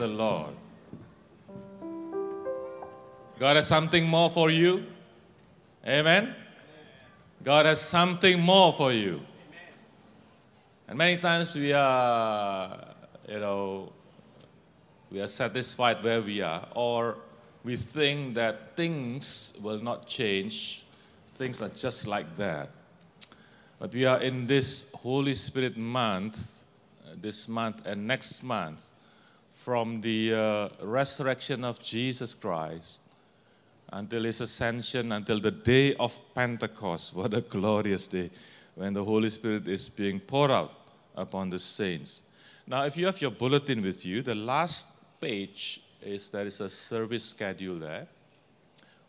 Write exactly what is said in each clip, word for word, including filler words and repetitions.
the Lord. God has something more for you. Amen? God has something more for you. Amen. And many times we are, you know, we are satisfied where we are, or we think that things will not change. Things are just like that. But we are in this Holy Spirit month, this month and next month, from the uh, resurrection of Jesus Christ until his ascension, until the day of Pentecost. What a glorious day when the Holy Spirit is being poured out upon the saints. Now, if you have your bulletin with you, the last page is there is a service schedule there.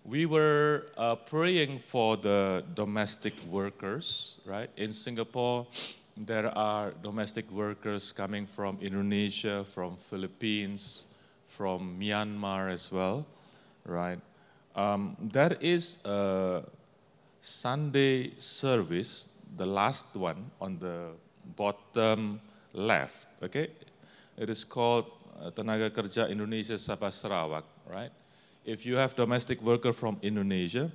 We were uh, praying for the domestic workers, right? In Singapore, there are domestic workers coming from Indonesia, from Philippines, from Myanmar as well, right? Um, there is a Sunday service, the last one on the bottom left, okay? It is called Tenaga Kerja Indonesia Sabah Sarawak, right? If you have domestic worker from Indonesia,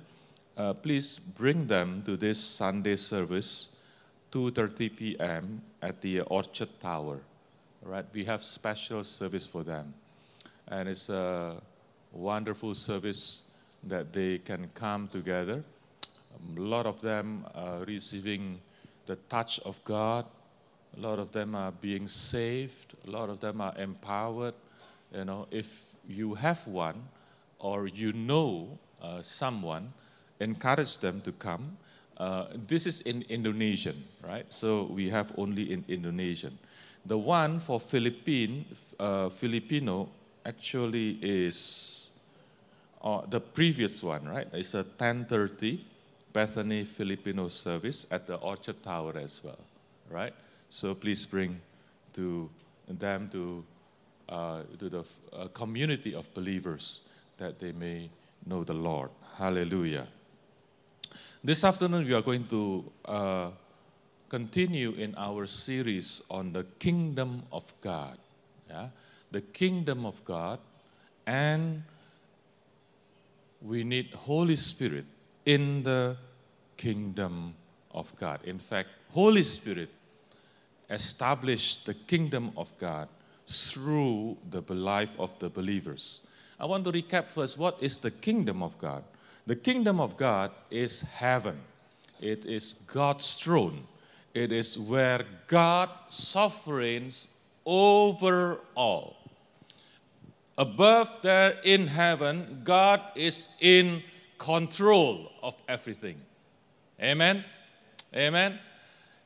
uh, please bring them to this Sunday service, two thirty p m at the Orchard Tower, right? We have special service for them. And it's a wonderful service that they can come together. A lot of them are receiving the touch of God. A lot of them are being saved. A lot of them are empowered. You know, if you have one or you know uh, someone, encourage them to come. Uh, this is in Indonesian, right? So we have only in Indonesian. The one for Philippine, uh, Filipino actually is... Uh, the previous one, right? It's a ten thirty Bethany Filipino service at the Orchard Tower as well, right? So please bring to them to uh, to the uh, community of believers that they may know the Lord. Hallelujah. This afternoon we are going to uh, continue in our series on the Kingdom of God, yeah, the Kingdom of God, and we need Holy Spirit in the Kingdom of God. In fact, Holy Spirit established the Kingdom of God through the life of the believers. I want to recap first, what is the Kingdom of God? The Kingdom of God is heaven. It is God's throne. It is where God sovereigns over all. Above there in heaven, God is in control of everything. Amen? Amen?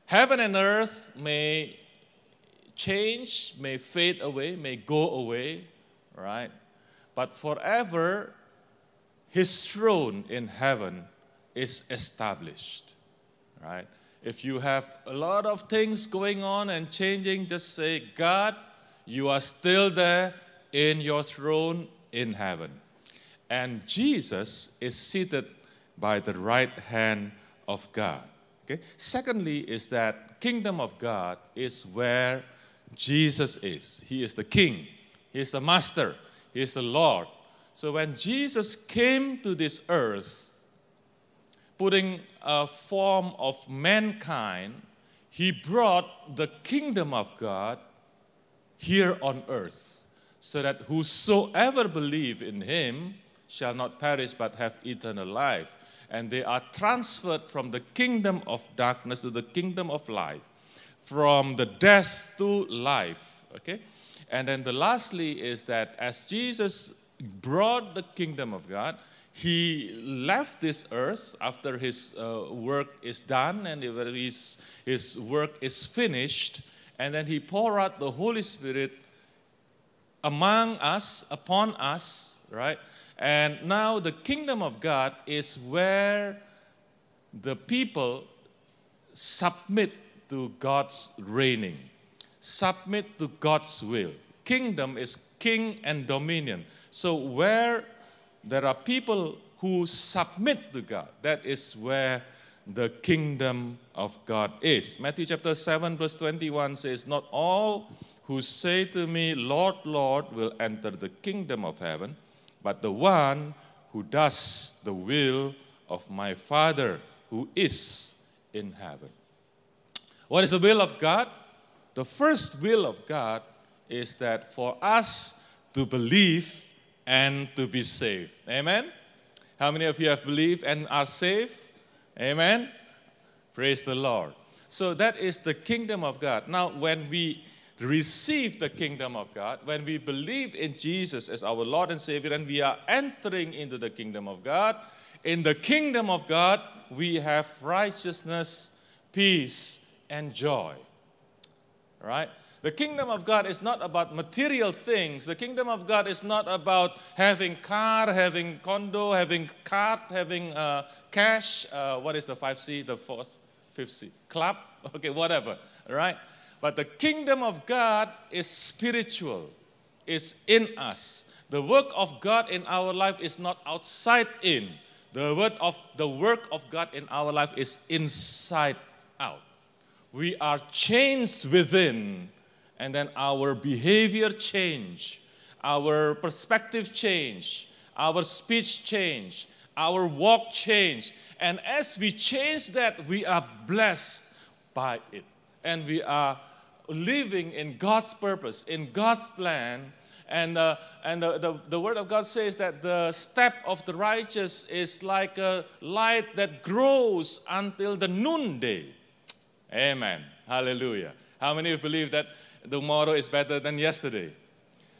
Heaven and earth may change, may fade away, may go away, right? But forever, his throne in heaven is established, right? If you have a lot of things going on and changing, just say, God, you are still there in your throne in heaven. And Jesus is seated by the right hand of God. Okay? Secondly is that Kingdom of God is where Jesus is. He is the King. He is the Master. He is the Lord. So when Jesus came to this earth, putting a form of mankind, he brought the Kingdom of God here on earth, so that whosoever believe in him shall not perish but have eternal life. And they are transferred from the kingdom of darkness to the kingdom of light, from the death to life, okay? And then the lastly is that as Jesus brought the Kingdom of God, he left this earth after his uh, work is done and his, his work is finished, and then he poured out the Holy Spirit among us, upon us, right? And now the Kingdom of God is where the people submit to God's reigning, submit to God's will. Kingdom is king and dominion. So where there are people who submit to God, that is where the Kingdom of God is. Matthew chapter seven verse twenty-one says, not all who say to me, Lord, Lord, will enter the kingdom of heaven, but the one who does the will of my Father who is in heaven. What is the will of God? The first will of God is that for us to believe and to be saved. Amen? How many of you have believed and are saved? Amen? Praise the Lord. So that is the kingdom of God. Now, when we receive the kingdom of God, when we believe in Jesus as our Lord and Savior, and we are entering into the kingdom of God, in the kingdom of God, we have righteousness, peace, and joy. Right? The kingdom of God is not about material things. The kingdom of God is not about having car, having condo, having cart, having uh, cash. Uh, what is the five C, the fourth, fifth C? Club? Okay, whatever. Right? But the kingdom of God is spiritual. It's in us. The work of God in our life is not outside in. The word of, the work of God in our life is inside out. We are changed within, and then our behavior change, our perspective change, our speech change, our walk change. And as we change that, we are blessed by it. And we are living in God's purpose, in God's plan. And, uh, and the, the, the Word of God says that the step of the righteous is like a light that grows until the noonday. Amen. Hallelujah. How many of you believe that tomorrow is better than yesterday?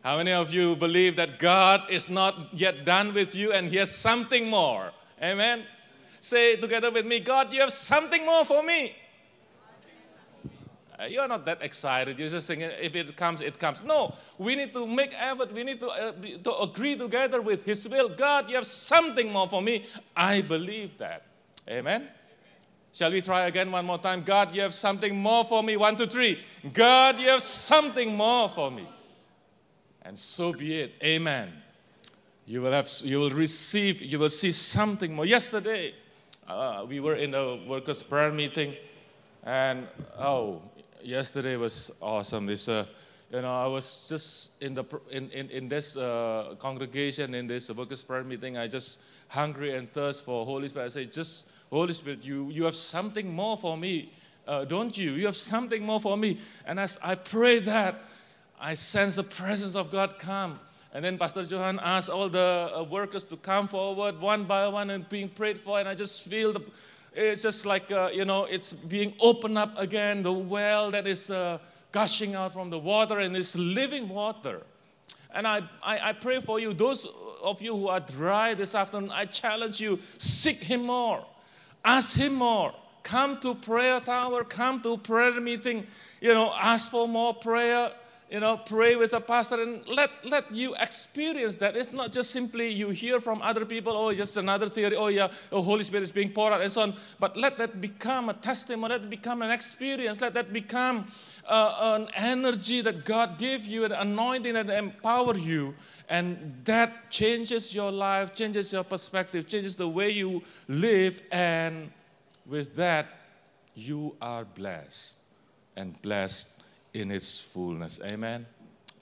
How many of you believe that God is not yet done with you and He has something more? Amen. Say together with me, God, you have something more for me. You're not that excited. You're just saying, if it comes, it comes. No, we need to make effort. We need to, uh, to agree together with His will. God, you have something more for me. I believe that. Amen? Amen. Shall we try again one more time? God, you have something more for me. One, two, three. God, you have something more for me. And so be it. Amen. You will, have, you will receive, you will see something more. Yesterday, uh, we were in a workers' prayer meeting, and oh, yesterday was awesome. It's, uh, you know, I was just in the in in, in this uh, congregation, in this workers' prayer meeting. I just hungry and thirst for Holy Spirit. I say, just Holy Spirit, you you have something more for me, uh, don't you? You have something more for me. And as I pray that, I sense the presence of God come. And then Pastor Johan asked all the uh, workers to come forward one by one and being prayed for. And I just feel the. It's just like, uh, you know, it's being opened up again, the well that is uh, gushing out from the water, and it's living water. And I, I, I pray for you, those of you who are dry this afternoon, I challenge you, seek Him more, ask Him more, come to prayer tower, come to prayer meeting, you know, ask for more prayer, you know, pray with the pastor, and let, let you experience that. It's not just simply you hear from other people, oh, just another theory, oh, yeah, oh, Holy Spirit is being poured out, and so on. But let that become a testimony, let it become an experience, let that become uh, an energy that God gave you, an anointing that empower you, and that changes your life, changes your perspective, changes the way you live, and with that, you are blessed, and blessed in its fullness. Amen?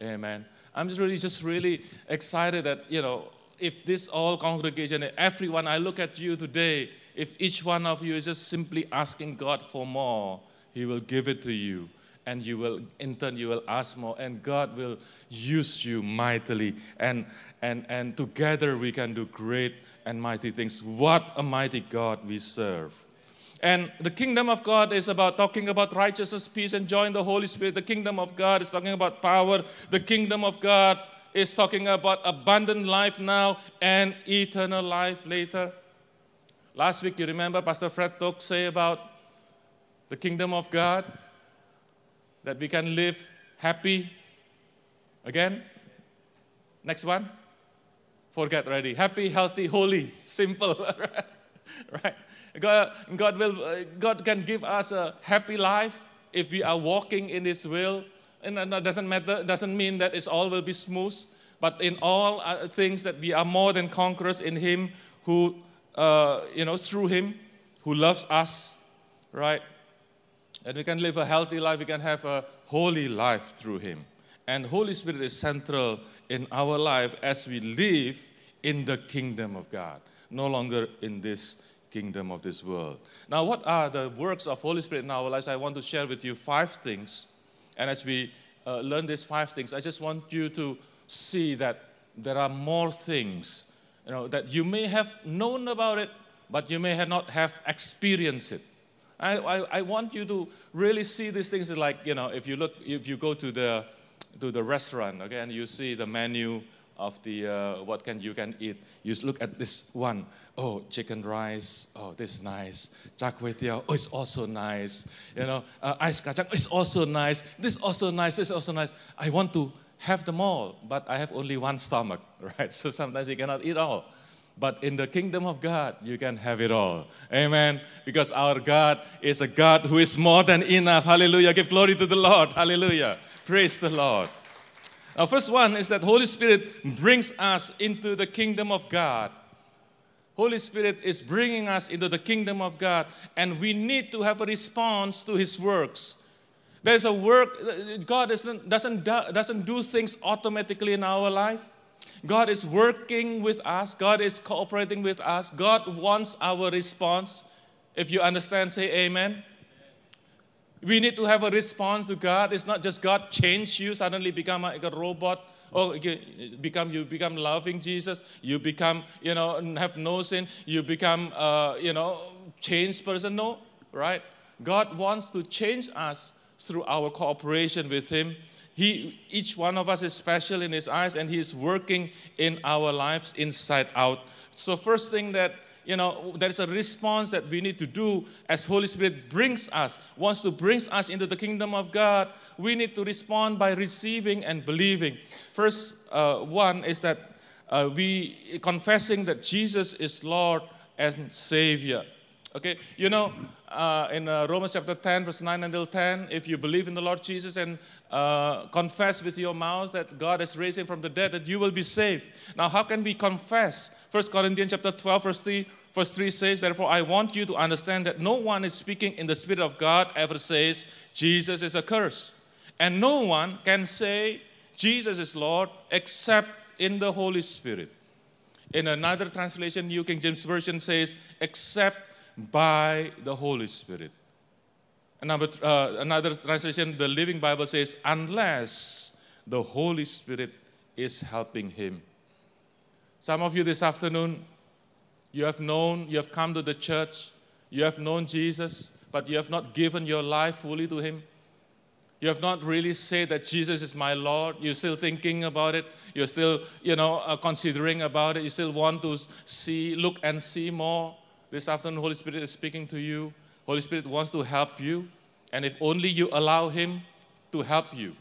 Amen. I'm just really, just really excited that, you know, if this all congregation, everyone, I look at you today, if each one of you is just simply asking God for more, He will give it to you. And you will, in turn, you will ask more. And God will use you mightily. And, and, and together we can do great and mighty things. What a mighty God we serve. And the kingdom of God is about talking about righteousness, peace, and joy in the Holy Spirit. The kingdom of God is talking about power. The kingdom of God is talking about abundant life now and eternal life later. Last week, you remember Pastor Fred Took say about the kingdom of God, that we can live happy. Again, next one. Forget already. Happy, healthy, holy, simple, right? God, God, will, God can give us a happy life if we are walking in His will. And that doesn't matter, doesn't mean that it's all will be smooth. But in all things that we are more than conquerors in Him who, uh, you know, through Him, who loves us, right? And we can live a healthy life. We can have a holy life through Him. And Holy Spirit is central in our life as we live in the kingdom of God, no longer in this kingdom of this world. Now, what are the works of Holy Spirit in our lives? I want to share with you five things. And as we uh, learn these five things, I just want you to see that there are more things, you know, that you may have known about it, but you may have not have experienced it. I, I, I want you to really see these things like, you know, if you look, if you go to the, to the restaurant, okay, and you see the menu of the, uh, what can you can eat, you look at this one. Oh, chicken rice, oh, this is nice. Char kway teow, oh, it's also nice. You know, uh, ice kacang, oh, it's also nice. This is also nice, this is also nice. I want to have them all, but I have only one stomach, right? So sometimes you cannot eat all. But in the kingdom of God, you can have it all. Amen. Because our God is a God who is more than enough. Hallelujah. Give glory to the Lord. Hallelujah. Praise the Lord. Now, first one is that Holy Spirit brings us into the kingdom of God. Holy Spirit is bringing us into the kingdom of God, and we need to have a response to His works. There's a work. God doesn't, doesn't, doesn't do things automatically in our life. God is working with us. God is cooperating with us. God wants our response. If you understand, say amen. We need to have a response to God. It's not just God change you, suddenly become like a robot. Oh, you become, you become loving Jesus. You become, you know, have no sin. You become, uh, you know, changed person. No, right? God wants to change us through our cooperation with Him. He, each one of us is special in His eyes, and He is working in our lives inside out. So first thing that, you know, there's a response that we need to do as Holy Spirit brings us, wants to bring us into the kingdom of God. We need to respond by receiving and believing. First uh, one is that uh, we confessing that Jesus is Lord and Savior. Okay, you know, uh, in uh, Romans chapter ten, verse nine until ten, if you believe in the Lord Jesus and uh, confess with your mouth that God has raised Him from the dead, that you will be saved. Now, how can we confess? First Corinthians chapter twelve, verse three, verse three says, "Therefore, I want you to understand that no one is speaking in the Spirit of God ever says Jesus is accursed, and no one can say Jesus is Lord except in the Holy Spirit." In another translation, New King James Version says, "Except by the Holy Spirit." Another, uh, another translation, the Living Bible says, "Unless the Holy Spirit is helping him." Some of you this afternoon, you have known, you have come to the church, you have known Jesus, but you have not given your life fully to Him. You have not really said that Jesus is my Lord. You're still thinking about it. You're still, you know, uh, considering about it. You still want to see, look and see more. This afternoon, Holy Spirit is speaking to you. Holy Spirit wants to help you. And if only you allow Him to help you,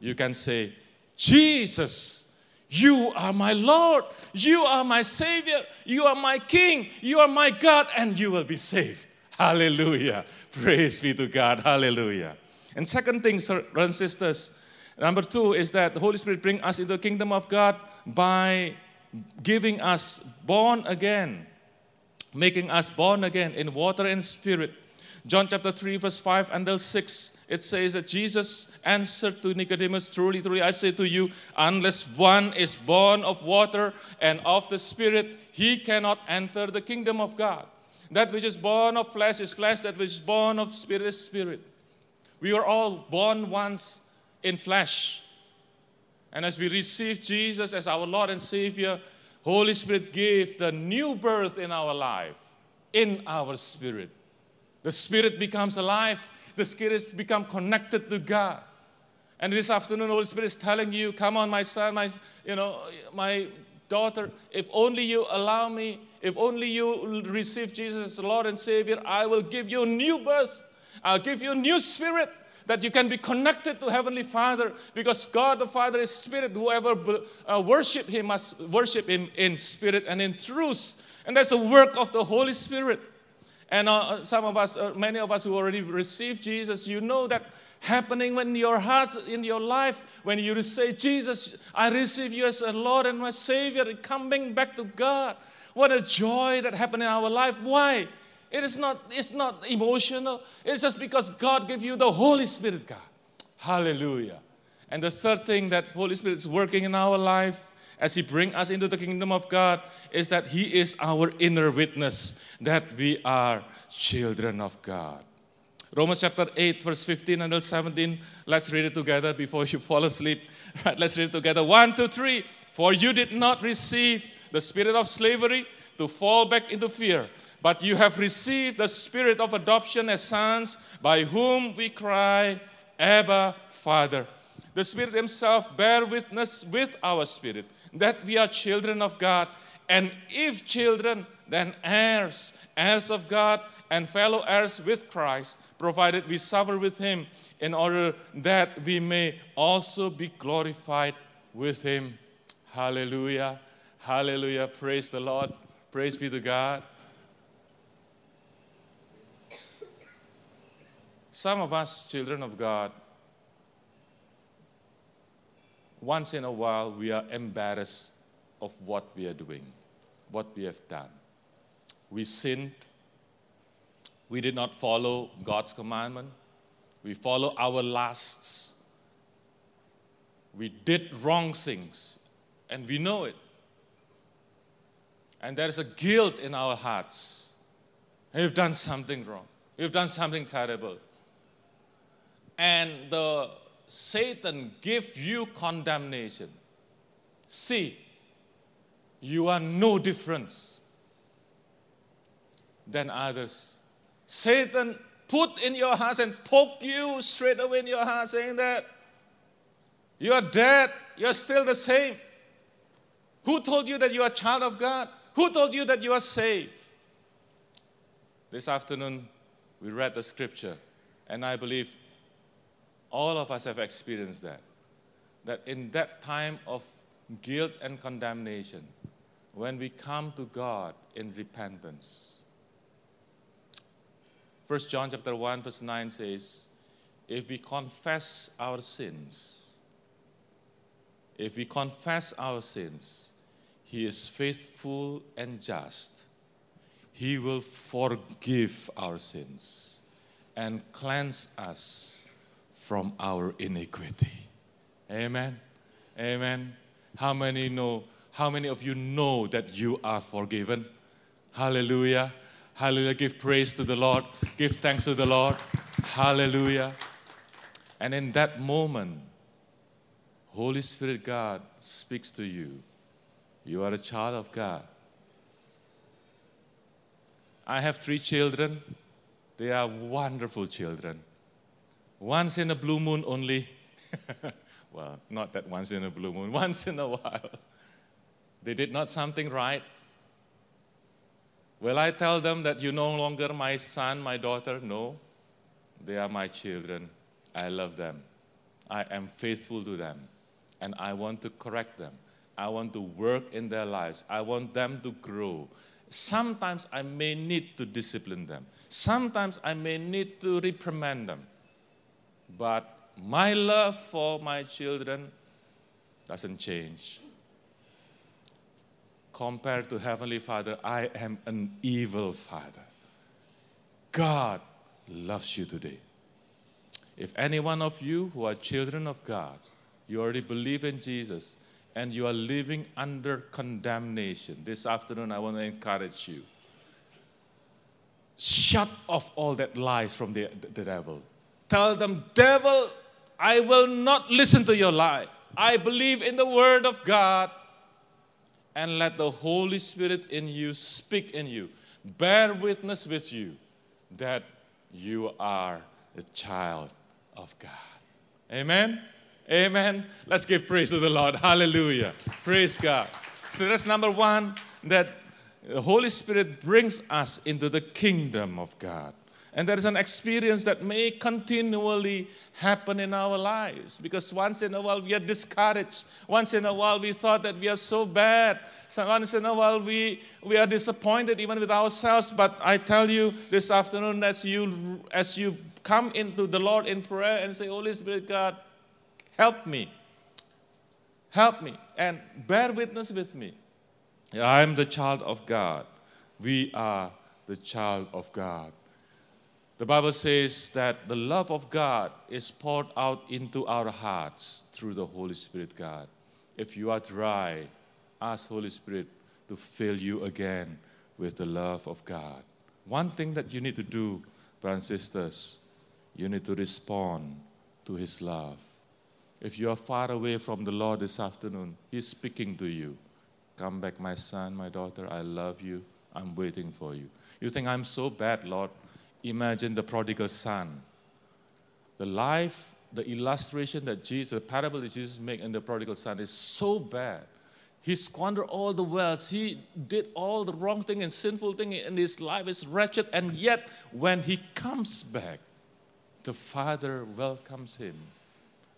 you can say, "Jesus, you are my Lord. You are my Savior. You are my King. You are my God," and you will be saved. Hallelujah. Praise be to God. Hallelujah. And second thing, brothers and sisters, number two is that the Holy Spirit brings us into the kingdom of God by giving us born again. Making us born again in water and spirit. John chapter three, verse five until six, it says that Jesus answered to Nicodemus, "Truly, truly, I say to you, unless one is born of water and of the Spirit, he cannot enter the kingdom of God. That which is born of flesh is flesh, that which is born of spirit is spirit." We were all born once in flesh. And as we receive Jesus as our Lord and Savior, Holy Spirit gave the new birth in our life, in our spirit. The spirit becomes alive. The spirit becomes connected to God. And this afternoon, Holy Spirit is telling you, "Come on, my son, my, you know, my daughter. If only you allow me, if only you receive Jesus as Lord and Savior, I will give you new birth. I'll give you a new spirit, that you can be connected to Heavenly Father, because God the Father is spirit. Whoever uh, worship Him must worship Him in spirit and in truth." And that's the work of the Holy Spirit. And uh, some of us, uh, many of us who already received Jesus, you know that happening when your heart, in your life, when you say, "Jesus, I receive you as a Lord and my Savior," coming back to God. What a joy that happened in our life. Why? It is not, it's not emotional. It's just because God gave you the Holy Spirit, God. Hallelujah. And the third thing that Holy Spirit is working in our life as He brings us into the kingdom of God is that He is our inner witness that we are children of God. Romans chapter eight, verse fifteen until seventeen. Let's read it together before you fall asleep. Right, let's read it together. One, two, three. For you did not receive the spirit of slavery to fall back into fear, but you have received the spirit of adoption as sons, by whom we cry, Abba, Father. The Spirit Himself bear witness with our spirit that we are children of God, and if children, then heirs, heirs of God, and fellow heirs with Christ, provided we suffer with Him, in order that we may also be glorified with Him. Hallelujah. Hallelujah. Praise the Lord. Praise be to God. Some of us, children of God, once in a while, we are embarrassed of what we are doing, what we have done. We sinned. We did not follow God's commandment. We follow our lusts. We did wrong things, and we know it. And there is a guilt in our hearts. We've done something wrong. We've done something terrible. And the Satan gives you condemnation. See, you are no different than others. Satan put in your heart and poke you straight away in your heart, saying that you are dead, you are still the same. Who told you that you are a child of God? Who told you that you are saved? This afternoon, we read the scripture, and I believe all of us have experienced that. That in that time of guilt and condemnation, when we come to God in repentance, First John chapter one, verse nine says, if we confess our sins, if we confess our sins, He is faithful and just. He will forgive our sins and cleanse us from our iniquity. Amen. Amen. How many know, how many of you know that you are forgiven? Hallelujah. Hallelujah. Give praise to the Lord. Give thanks to the Lord. Hallelujah. And in that moment, Holy Spirit God speaks to you. You are a child of God. I have three children. They are wonderful children. Once in a blue moon only. Well, not that once in a blue moon. Once in a while. They did not something right. Will I tell them that you're no longer my son, my daughter? No. They are my children. I love them. I am faithful to them. And I want to correct them. I want to work in their lives. I want them to grow. Sometimes I may need to discipline them. Sometimes I may need to reprimand them. But my love for my children doesn't change. Compared to Heavenly Father, I am an evil father. God loves you today. If any one of you who are children of God, you already believe in Jesus, and you are living under condemnation, this afternoon I want to encourage you. Shut off all that lies from the, the devil. Tell them, devil, I will not listen to your lie. I believe in the Word of God. And let the Holy Spirit in you speak in you. Bear witness with you that you are a child of God. Amen? Amen. Let's give praise to the Lord. Hallelujah. Praise God. So that's number one, that the Holy Spirit brings us into the kingdom of God. And there is an experience that may continually happen in our lives. Because once in a while we are discouraged. Once in a while we thought that we are so bad. So once in a while we, we are disappointed even with ourselves. But I tell you this afternoon, as you, as you come into the Lord in prayer and say, Holy Spirit God, help me. Help me. And bear witness with me. I am the child of God. We are the child of God. The Bible says that the love of God is poured out into our hearts through the Holy Spirit, God. If you are dry, ask Holy Spirit to fill you again with the love of God. One thing that you need to do, brothers and sisters, you need to respond to His love. If you are far away from the Lord this afternoon, He's speaking to you. Come back, my son, my daughter, I love you. I'm waiting for you. You think, I'm so bad, Lord. Imagine the prodigal son. The life, the illustration that Jesus, the parable that Jesus made in the prodigal son is so bad. He squandered all the wealth. He did all the wrong thing and sinful thing, and his life is wretched. And yet, when he comes back, the Father welcomes him.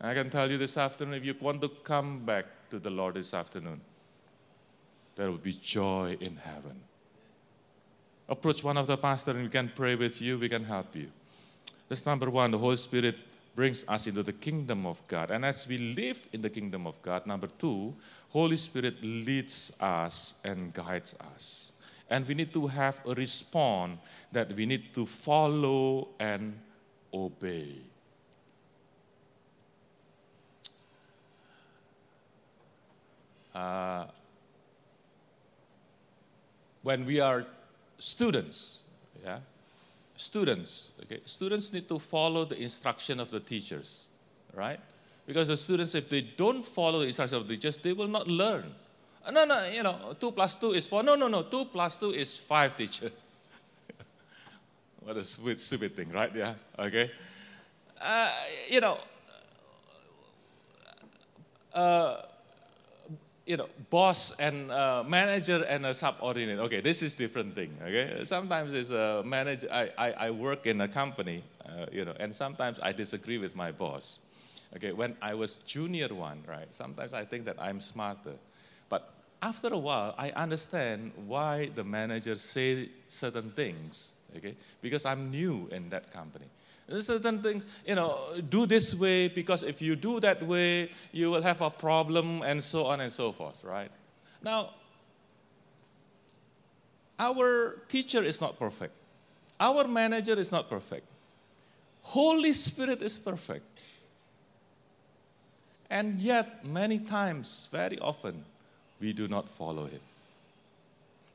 And I can tell you this afternoon, if you want to come back to the Lord this afternoon, there will be joy in heaven. Approach one of the pastors and we can pray with you, we can help you. That's number one, the Holy Spirit brings us into the kingdom of God. And as we live in the kingdom of God, number two, Holy Spirit leads us and guides us. And we need to have a response that we need to follow and obey. Uh, when we are students, yeah, students, okay, students need to follow the instruction of the teachers, right? Because the students, if they don't follow the instruction of the teachers, they will not learn. No, no, you know, two plus two is four. No, no, no, two plus two is five, teacher. What a stupid, stupid thing, right? Yeah, okay. Uh, you know, uh, you know, boss and uh, manager and a subordinate. Okay, this is different thing, okay? Sometimes it's a manager, I, I, I work in a company, uh, you know, and sometimes I disagree with my boss. Okay, when I was junior one, right, sometimes I think that I'm smarter. But after a while, I understand why the manager say certain things, okay? Because I'm new in that company. Certain things, you know, do this way because if you do that way, you will have a problem and so on and so forth, right? Now, our teacher is not perfect. Our manager is not perfect. Holy Spirit is perfect. And yet, many times, very often, we do not follow Him.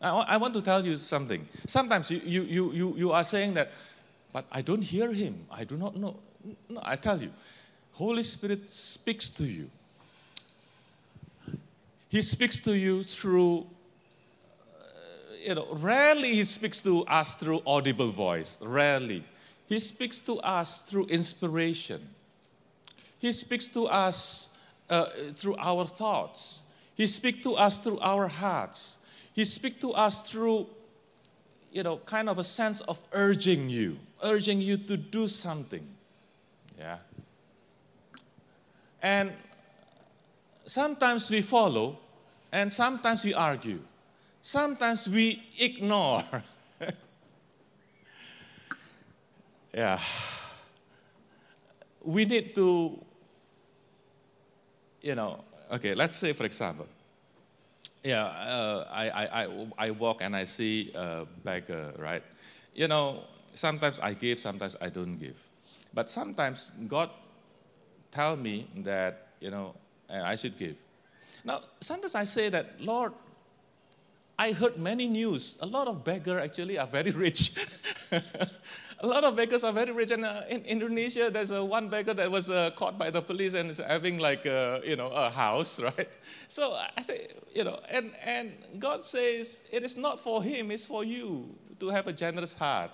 I want to tell you something. Sometimes you, you, you, you are saying that, but I don't hear Him. I do not know. No, I tell you, Holy Spirit speaks to you. He speaks to you through, you know, rarely He speaks to us through audible voice. Rarely. He speaks to us through inspiration. He speaks to us uh, through our thoughts. He speaks to us through our hearts. He speaks to us through, you know, kind of a sense of urging you, urging you to do something, yeah. And sometimes we follow, and sometimes we argue. Sometimes we ignore. Yeah. We need to, you know, okay, let's say, for example, Yeah, uh, I, I, I, I walk and I see a beggar, right? You know, sometimes I give, sometimes I don't give. But sometimes God tells me that, you know, I should give. Now, sometimes I say that, Lord, I heard many news. A lot of beggars actually are very rich. A lot of beggars are very rich. And uh, in Indonesia, there's uh, one beggar that was uh, caught by the police and is having like, uh, you know, a house, right? So I say, you know, and, and God says, it is not for him, it's for you to have a generous heart.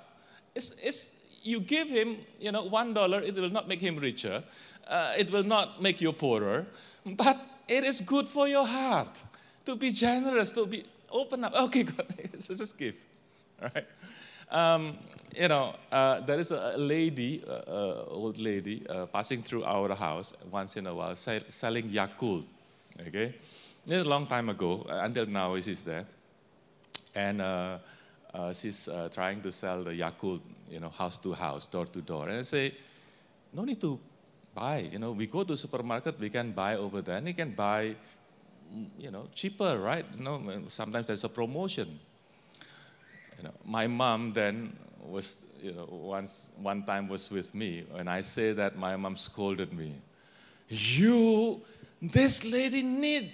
It's, it's, you give him, you know, one dollar, it will not make him richer. Uh, it will not make you poorer. But it is good for your heart to be generous, to be... Open up. Okay, God, so just give, right? Um, you know, uh, there is a lady, uh, uh, old lady, uh, passing through our house once in a while, sell, selling Yakult, okay? This is a long time ago. Uh, until now, she's there. And uh, uh, she's uh, trying to sell the Yakult, you know, house to house, door to door. And I say, no need to buy. You know, we go to supermarket, we can buy over there, and you can buy, you know, cheaper, right? You know, sometimes there's a promotion. You know, my mom then was you know, once, one time was with me. When I say that, my mom scolded me. You, this lady need,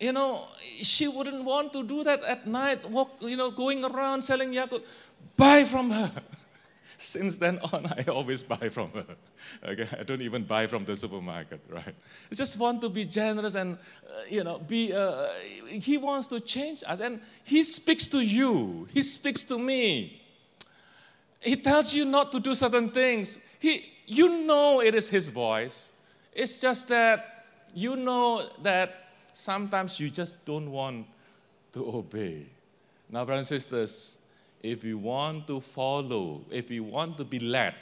you know, she wouldn't want to do that at night, walk, you know, going around selling Yakult. Buy from her. Since then on, I always buy from her. Okay? I don't even buy from the supermarket, right? I just want to be generous and, uh, you know, be, uh, he wants to change us. And he speaks to you. He speaks to me. He tells you not to do certain things. He, you know it is his voice. It's just that you know that sometimes you just don't want to obey. Now, brothers and sisters, if we want to follow, if we want to be led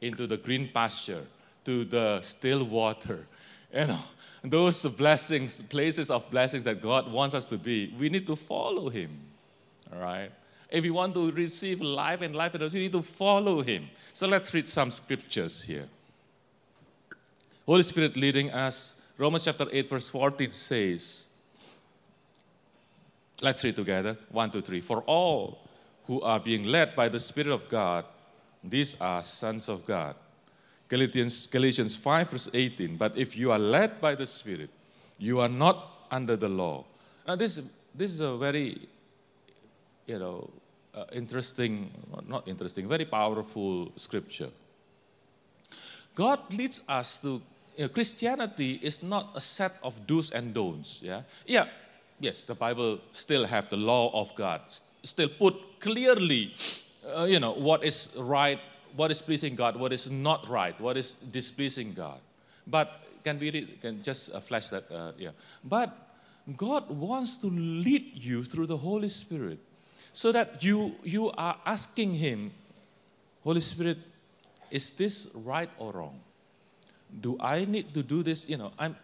into the green pasture, to the still water, you know, those blessings, places of blessings that God wants us to be, we need to follow Him, all right? If we want to receive life and life, we need to follow Him. So let's read some scriptures here. Holy Spirit leading us. Romans chapter eight, verse fourteen says, let's read together, one, two, three. For all who are being led by the Spirit of God, these are sons of God. Galatians, Galatians five, verse eighteen, but if you are led by the Spirit, you are not under the law. Now, this, this is a very, you know, uh, interesting, not interesting, very powerful scripture. God leads us to, you know, Christianity is not a set of do's and don'ts. Yeah, yeah, yes, the Bible still have the law of God, still put clearly, uh, you know, what is right, what is pleasing God, what is not right, what is displeasing God. But can we read, can just uh, flash that, uh, yeah. But God wants to lead you through the Holy Spirit so that you, you are asking Him, Holy Spirit, is this right or wrong? Do I need to do this? You know, I'm,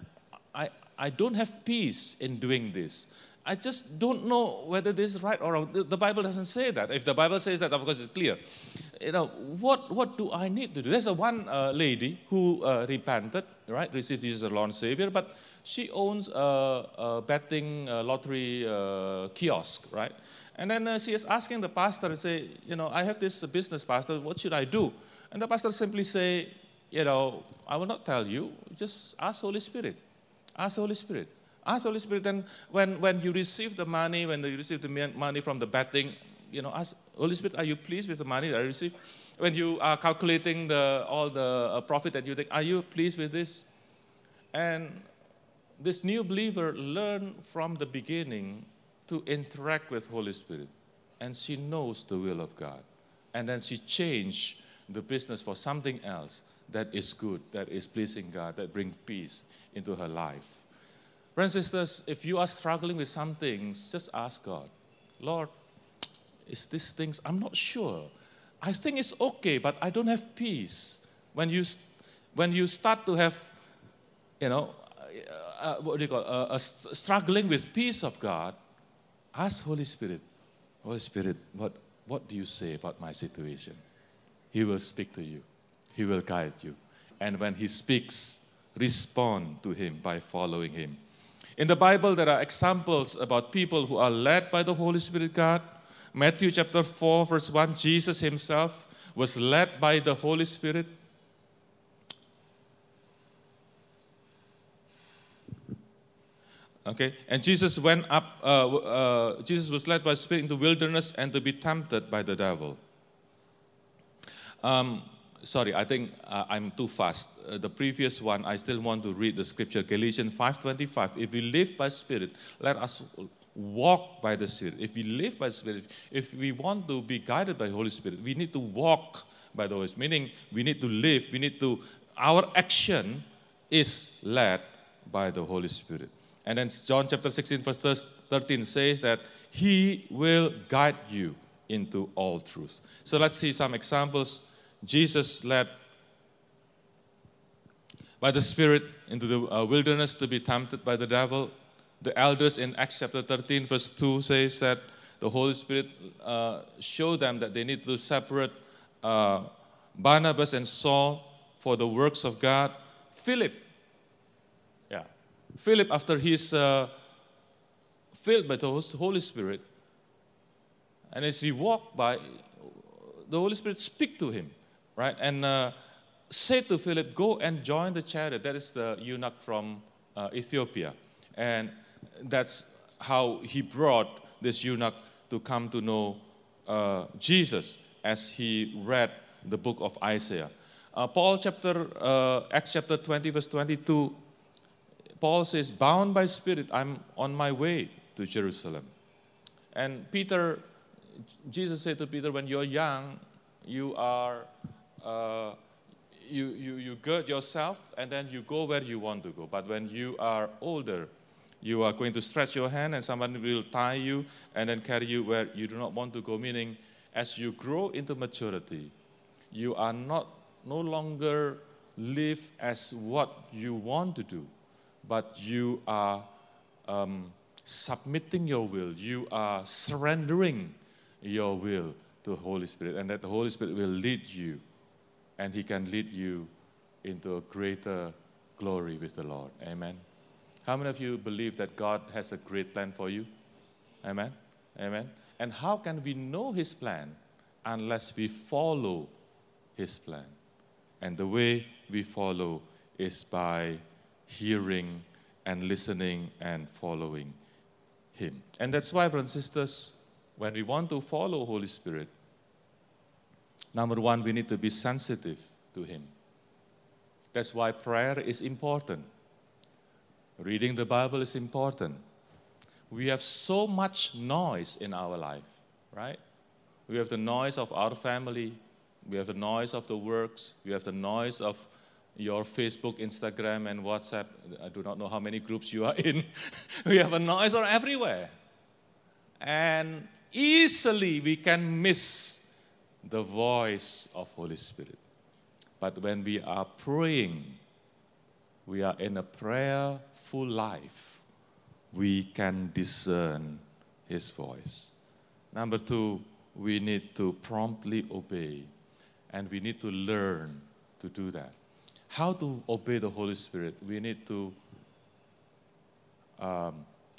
I, I don't have peace in doing this. I just don't know whether this is right or wrong. The, the Bible doesn't say that. If the Bible says that, of course, it's clear. You know, what, what do I need to do? There's a one uh, lady who uh, repented, right, received Jesus as Lord and Savior, but she owns a, a betting uh, lottery uh, kiosk, right? And then uh, she is asking the pastor and say, you know, I have this business, pastor, what should I do? And the pastor simply say, you know, I will not tell you, just ask Holy Spirit. Ask Holy Spirit. Ask Holy Spirit, then when, when you receive the money, when you receive the money from the betting, you know, ask Holy Spirit, are you pleased with the money that I received? When you are calculating the, all the profit that you take, are you pleased with this? And this new believer learned from the beginning to interact with Holy Spirit. And she knows the will of God. And then she changed the business for something else that is good, that is pleasing God, that brings peace into her life. Friends and sisters, if you are struggling with some things, just ask God, Lord, is these things, I'm not sure. I think it's okay, but I don't have peace. When you, when you start to have, you know, uh, what do you call it, uh, uh, struggling with peace of God, ask Holy Spirit, Holy Spirit, what, what do you say about my situation? He will speak to you. He will guide you. And when He speaks, respond to Him by following Him. In the Bible, there are examples about people who are led by the Holy Spirit God. Matthew chapter four, verse one, Jesus Himself was led by the Holy Spirit. Okay, and Jesus went up, uh, uh, Jesus was led by the Spirit into the wilderness and to be tempted by the devil. Um, Sorry, I think uh, I'm too fast. Uh, the previous one, I still want to read the scripture, Galatians five twenty-five. If we live by Spirit, let us walk by the Spirit. If we live by Spirit, if we want to be guided by the Holy Spirit, we need to walk by the Holy Spirit, meaning we need to live, we need to, our action is led by the Holy Spirit. And then John chapter sixteen, verse thirteen says that He will guide you into all truth. So let's see some examples. Jesus led by the Spirit into the uh, wilderness to be tempted by the devil. The elders in Acts chapter thirteen, verse two says that the Holy Spirit uh, showed them that they need to separate uh, Barnabas and Saul for the works of God. Philip, yeah, Philip after he's uh, filled by the Holy Spirit, and as he walked by, the Holy Spirit speak to him, right? And uh, said to Philip, go and join the chariot. That is the eunuch from uh, Ethiopia. And that's how he brought this eunuch to come to know uh, Jesus as he read the book of Isaiah. Uh, Paul chapter, uh, Acts chapter twenty, verse twenty-two, Paul says, bound by spirit, I'm on my way to Jerusalem. And Peter, Jesus said to Peter, when you're young, you are, uh, you, you, you gird yourself and then you go where you want to go. But when you are older, you are going to stretch your hand and someone will tie you and then carry you where you do not want to go. Meaning, as you grow into maturity, you are not, no longer live as what you want to do, but you are um, submitting your will. You are surrendering your will to the Holy Spirit, and that the Holy Spirit will lead you, and He can lead you into a greater glory with the Lord. Amen. How many of you believe that God has a great plan for you? Amen. Amen. And how can we know His plan unless we follow His plan? And the way we follow is by hearing and listening and following Him. And that's why, brothers and sisters, when we want to follow Holy Spirit, number one, we need to be sensitive to Him. That's why prayer is important. Reading the Bible is important. We have so much noise in our life, right? We have the noise of our family. We have the noise of the works. We have the noise of your Facebook, Instagram, and WhatsApp. I do not know how many groups you are in. We have a noise or everywhere. And easily we can miss the voice of Holy Spirit. But when we are praying, we are in a prayerful life. We can discern His voice. Number two, we need to promptly obey. And we need to learn to do that. How to obey the Holy Spirit? We need to um,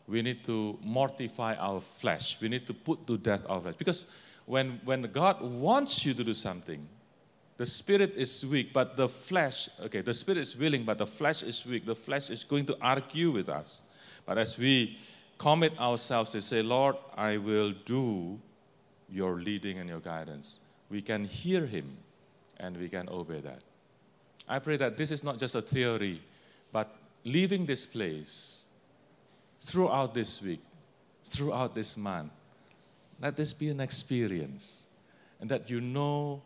we need to mortify our flesh. We need to put to death our flesh. Because when, when God wants you to do something, the Spirit is weak, but the flesh, okay, the Spirit is willing, but the flesh is weak. The flesh is going to argue with us. But as we commit ourselves to say, Lord, I will do your leading and your guidance, we can hear Him and we can obey that. I pray that this is not just a theory, but leaving this place throughout this week, throughout this month, let this be an experience, and that you know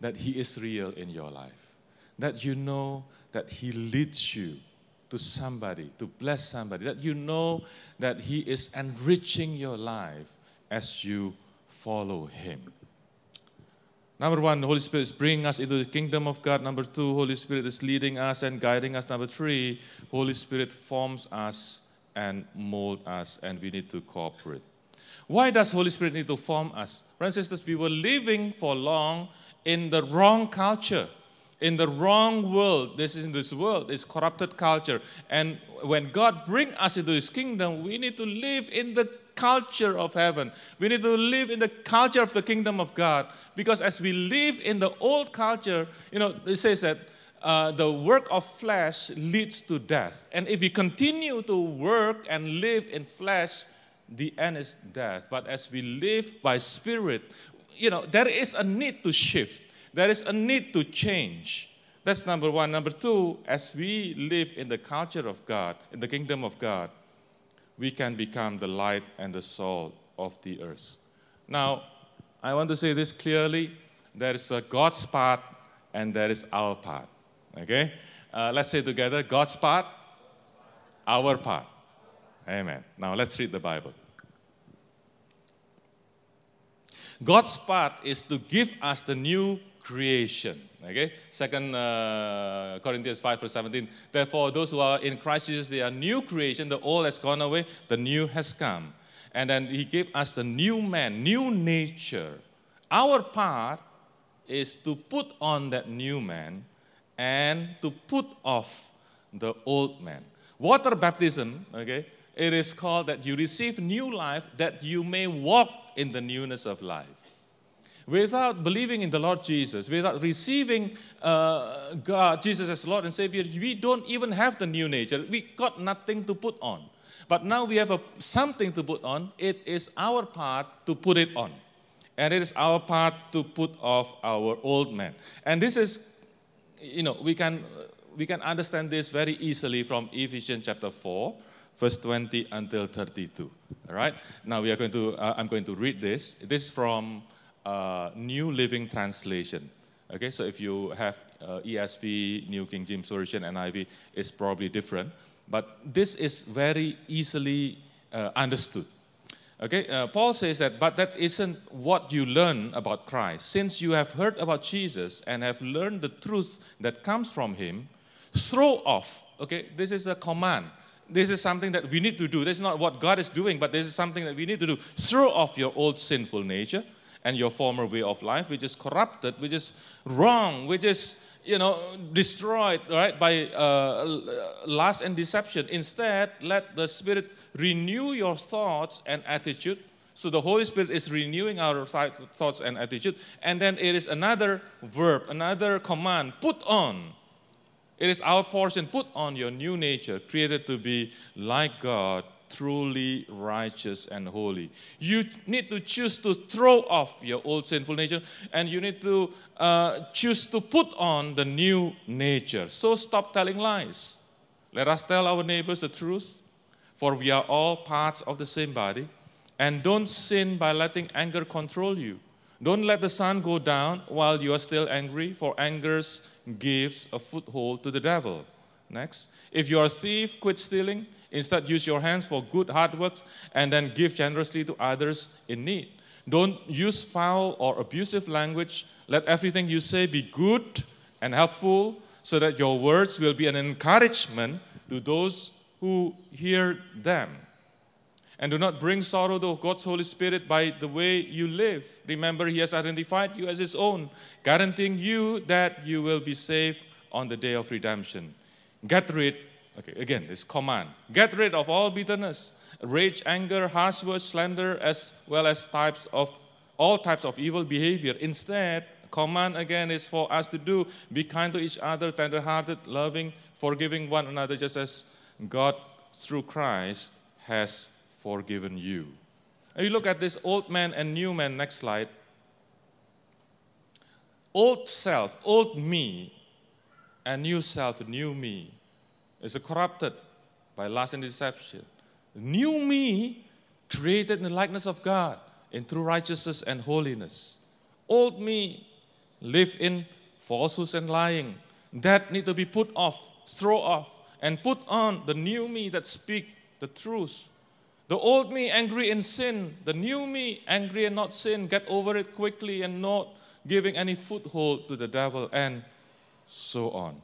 that He is real in your life, that you know that He leads you to somebody, to bless somebody, that you know that He is enriching your life as you follow Him. Number one, the Holy Spirit is bringing us into the kingdom of God. Number two, Holy Spirit is leading us and guiding us. Number three, Holy Spirit forms us and molds us, and we need to cooperate. Why does Holy Spirit need to form us? Brothers and sisters, we were living for long in the wrong culture, in the wrong world. This is in this world, it's corrupted culture. And when God brings us into His kingdom, we need to live in the culture of heaven. We need to live in the culture of the kingdom of God, because as we live in the old culture, you know, it says that uh, the work of flesh leads to death. And if we continue to work and live in flesh, the end is death. But as we live by Spirit, you know, there is a need to shift. There is a need to change. That's number one. Number two, as we live in the culture of God, in the kingdom of God, we can become the light and the salt of the earth. Now, I want to say this clearly. There is a God's part and there is our part. Okay? Uh, let's say together, God's part, our part. Amen. Now, let's read the Bible. God's part is to give us the new creation. Okay? Second uh, Corinthians five verse seventeen. Therefore, those who are in Christ Jesus, they are new creation. The old has gone away. The new has come. And then He gave us the new man, new nature. Our part is to put on that new man and to put off the old man. Water baptism, okay, it is called that you receive new life that you may walk in the newness of life. without believing in the Lord Jesus, without receiving uh, God, Jesus as Lord and Savior, we don't even have the new nature. We got nothing to put on. But now we have a, something to put on. It is our part to put it on. And it is our part to put off our old man. And this is, you know, we can, we can understand this very easily from Ephesians chapter four, verse twenty until thirty-two. All right? Now we are going to, uh, I'm going to read this. This is from uh, New Living Translation. Okay, so if you have uh, E S V, New King James Version, N I V, it's probably different. But this is very easily uh, understood. Okay, uh, Paul says that, but that isn't what you learn about Christ. Since you have heard about Jesus and have learned the truth that comes from him, throw off. Okay, this is a command. This is something that we need to do. This is not what God is doing, but this is something that we need to do. Throw off your old sinful nature and your former way of life, which is corrupted, which is wrong, which is, you know, destroyed, right, by uh, lust and deception. Instead, let the Spirit renew your thoughts and attitude. So the Holy Spirit is renewing our thoughts and attitude. And then it is another verb, another command, put on. It is our portion, put on your new nature, created to be like God, truly righteous and holy. You need to choose to throw off your old sinful nature, and you need to uh, choose to put on the new nature. So stop telling lies. Let us tell our neighbors the truth, for we are all parts of the same body. And don't sin by letting anger control you. Don't let the sun go down while you are still angry, for anger gives a foothold to the devil. Next, if you are a thief, quit stealing. Instead, use your hands for good hard works and then give generously to others in need. Don't use foul or abusive language. Let everything you say be good and helpful so that your words will be an encouragement to those who hear them. And do not bring sorrow to God's Holy Spirit by the way you live. Remember, He has identified you as His own, guaranteeing you that you will be safe on the day of redemption. Get rid Okay, again, this command. Get rid of all bitterness, rage, anger, harsh words, slander, as well as types of all types of evil behavior. Instead, command again is for us to do. Be kind to each other, tender-hearted, loving, forgiving one another, just as God, through Christ, has forgiven you. And you look at this old man and new man. Next slide. Old self, old me, and new self, new me. Is corrupted by lust and deception. New me, created in the likeness of God, in true righteousness and holiness. Old me, live in falsehoods and lying. That need to be put off, throw off, and put on the new me that speak the truth. The old me, angry and sin. The new me, angry and not sin. Get over it quickly and not giving any foothold to the devil, and so on.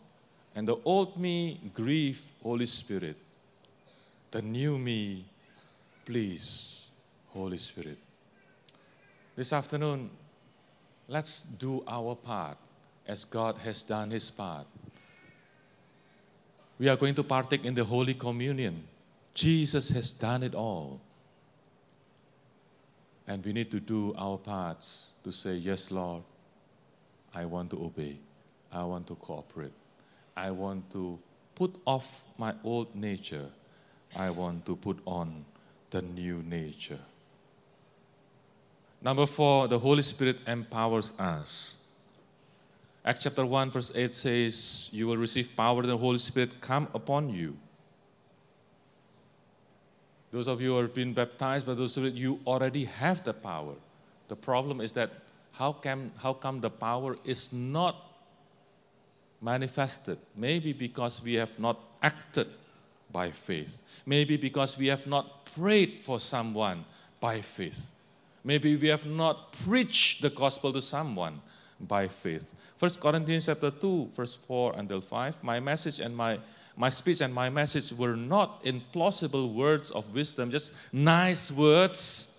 And the old me, grieve, Holy Spirit. The new me, please, Holy Spirit. This afternoon, let's do our part as God has done His part. We are going to partake in the Holy Communion. Jesus has done it all. And we need to do our parts to say, yes, Lord, I want to obey. I want to cooperate. I want to put off my old nature. I want to put on the new nature. Number four, the Holy Spirit empowers us. Acts chapter one, verse eight says, you will receive power and the Holy Spirit come upon you. Those of you who have been baptized by the Holy Spirit, you already have the power. The problem is that how come, how come the power is not manifested? Maybe because we have not acted by faith. Maybe because we have not prayed for someone by faith. Maybe we have not preached the gospel to someone by faith. First Corinthians chapter two, verse four until five. My message and my my speech and my message were not in plausible words of wisdom, just nice words,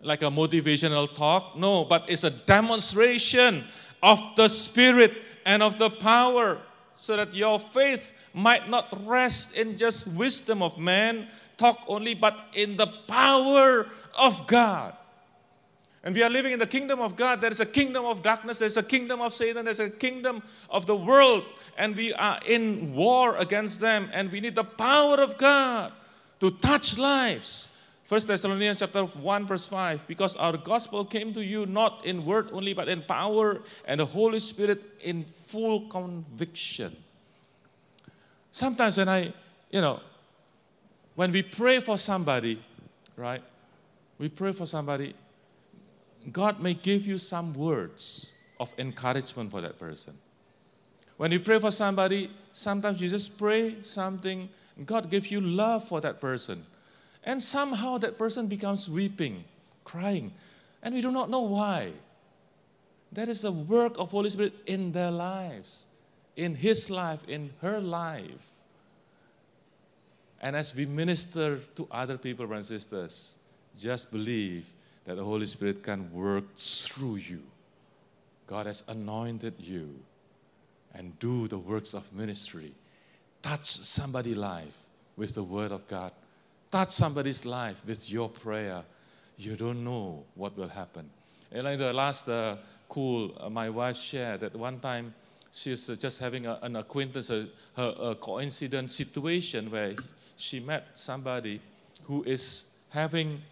like a motivational talk. No, but it's a demonstration of the Spirit and of the power, so that your faith might not rest in just wisdom of man, talk only, but in the power of God. And we are living in the kingdom of God. There is a kingdom of darkness. There is a kingdom of Satan. There is a kingdom of the world. And we are in war against them. And we need the power of God to touch lives. First Thessalonians chapter one verse five. Because our gospel came to you not in word only, but in power and the Holy Spirit in full conviction. Sometimes when I, you know, when we pray for somebody, right? We pray for somebody. God may give you some words of encouragement for that person. When you pray for somebody, sometimes you just pray something. God gives you love for that person. And somehow that person becomes weeping, crying. And we do not know why. That is the work of Holy Spirit in their lives, in his life, in her life. And as we minister to other people, brothers and sisters, just believe that the Holy Spirit can work through you. God has anointed you and do the works of ministry. Touch somebody's life with the word of God. Touch somebody's life with your prayer. You don't know what will happen. And like the last uh, call, uh, my wife shared that one time she's uh, just having a, an acquaintance, a, her, a coincident situation where she met somebody who is having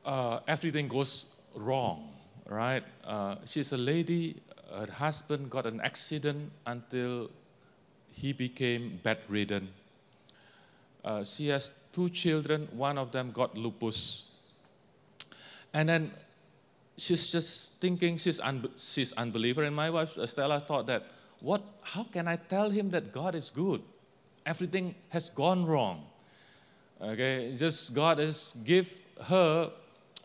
Uh, everything goes wrong, right? Uh, she's a lady. Her husband got an accident until he became bedridden. Uh, she has two children. One of them got lupus. And then she's just thinking, she's un she's unbeliever. And my wife, Estella, thought that, what? How can I tell him that God is good? Everything has gone wrong. Okay, just God has give her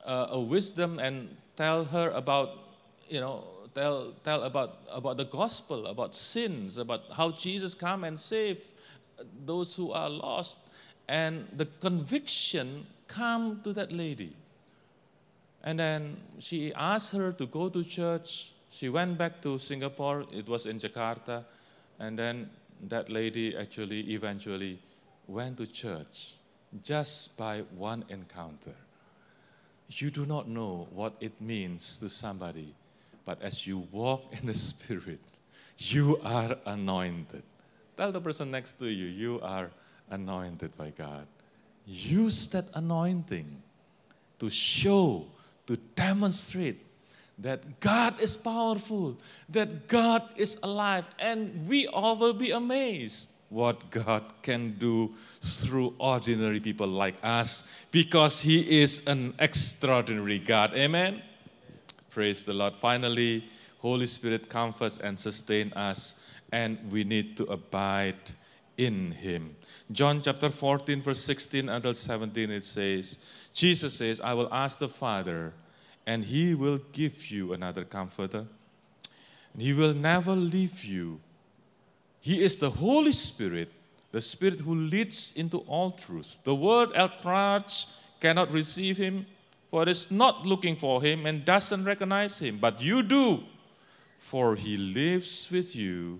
Uh, a wisdom and tell her about, you know, tell tell about about the gospel, about sins, about how Jesus come and save those who are lost, and the conviction come to that lady. And then she asked her to go to church. She went back to Singapore. It was in Jakarta, and then that lady actually eventually went to church just by one encounter. You do not know what it means to somebody, but as you walk in the Spirit, you are anointed. Tell the person next to you, you are anointed by God. Use that anointing to show, to demonstrate that God is powerful, that God is alive, and we all will be amazed what God can do through ordinary people like us, because He is an extraordinary God. Amen? Amen. Praise the Lord. Finally, Holy Spirit comforts and sustains us, and we need to abide in Him. John chapter fourteen, verse sixteen until seventeen, it says, Jesus says, I will ask the Father, and He will give you another comforter. And He will never leave you. He is the Holy Spirit, the Spirit who leads into all truth. The world at large cannot receive Him, for it is not looking for Him and doesn't recognize Him. But you do, for He lives with you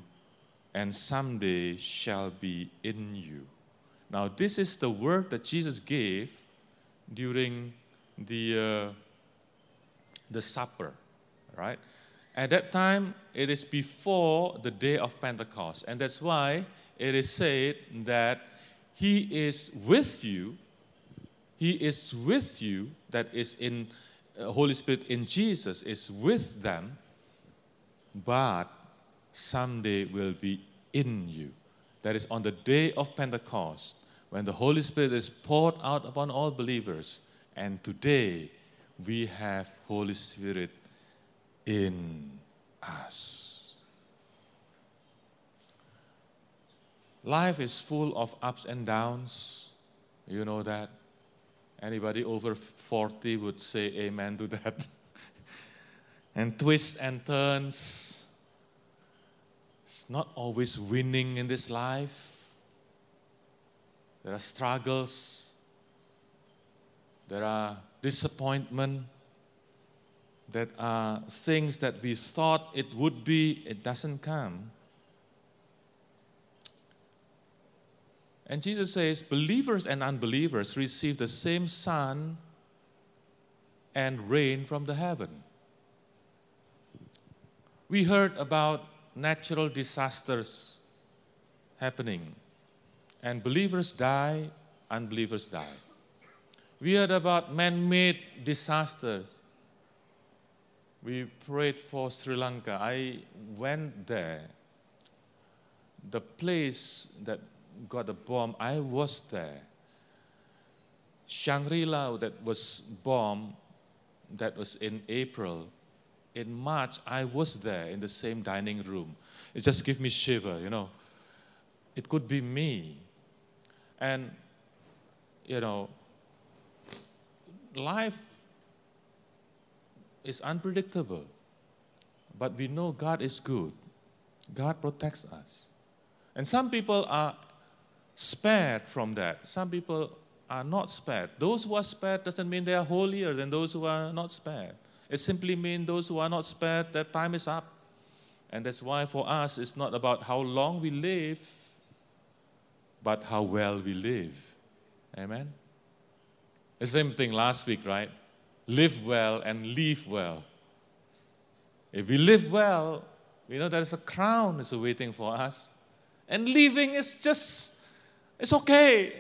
and someday shall be in you. Now, this is the word that Jesus gave during the, uh, the supper, right? At that time, it is before the day of Pentecost. And that's why it is said that He is with you. He is with you, that is in uh, Holy Spirit in Jesus, is with them, but someday will be in you. That is on the day of Pentecost, when the Holy Spirit is poured out upon all believers. And today, we have Holy Spirit in us. Life is full of ups and downs. You know that. Anybody over forty would say amen to that. And twists and turns. It's not always winning in this life. There are struggles. There are disappointments. That are things that we thought it would be, it doesn't come. And Jesus says, believers and unbelievers receive the same Son and rain from the heaven. We heard about natural disasters happening, and believers die, unbelievers die. We heard about man-made disasters. We prayed for Sri Lanka. I went there. The place that got a bomb, I was there. Shangri-La that was bombed, that was in April. In March, I was there in the same dining room. It just gave me shiver, you know. It could be me. And, you know, life is unpredictable. But we know God is good. God protects us. And some people are spared from that. Some people are not spared. Those who are spared doesn't mean they are holier than those who are not spared. It simply means those who are not spared, their time is up. And that's why for us, it's not about how long we live, but how well we live. Amen? The same thing last week, right? Live well and live well. If we live well, we know there is a crown is waiting for us. And living is just, it's okay.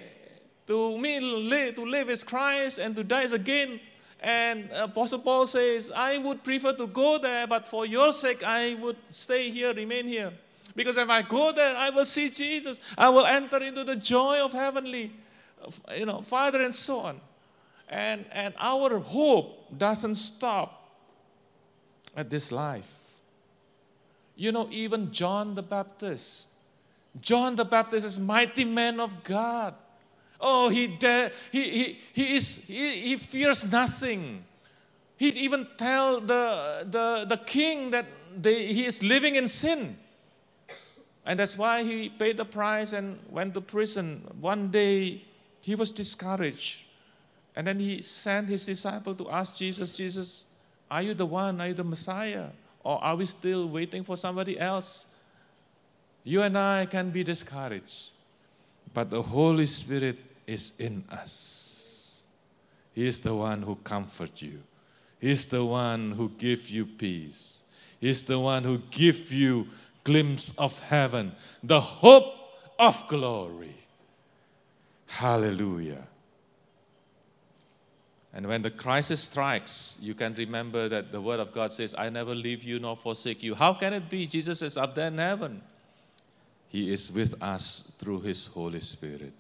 To me, live, to live is Christ, and to die is again. And Apostle Paul says, I would prefer to go there, but for your sake, I would stay here, remain here. Because if I go there, I will see Jesus. I will enter into the joy of heavenly, you know, Father and so on. And, and our hope doesn't stop at this life. You know, even John the Baptist. John the Baptist is a mighty man of God. Oh, he, dare, he, he, he, is, he, he fears nothing. He'd even tell the, the, the king that they, he is living in sin. And that's why he paid the price and went to prison. One day, he was discouraged. And then he sent his disciple to ask Jesus, Jesus, are you the one? Are you the Messiah? Or are we still waiting for somebody else? You and I can be discouraged. But the Holy Spirit is in us. He is the one who comforts you. He is the one who gives you peace. He is the one who gives you glimpse of heaven, the hope of glory. Hallelujah. And when the crisis strikes, you can remember that the Word of God says, I never leave you nor forsake you. How can it be? Jesus is up there in heaven. He is with us through His Holy Spirit.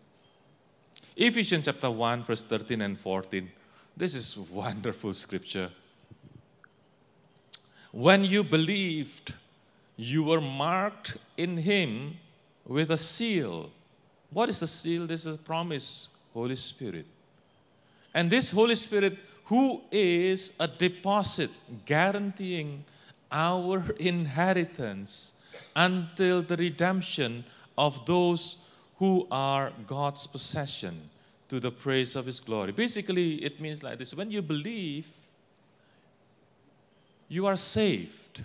Ephesians chapter one, verse thirteen and fourteen. This is wonderful scripture. When you believed, you were marked in Him with a seal. What is the seal? This is a promise, Holy Spirit. And this Holy Spirit, who is a deposit guaranteeing our inheritance until the redemption of those who are God's possession to the praise of His glory. Basically, it means like this. When you believe, you are saved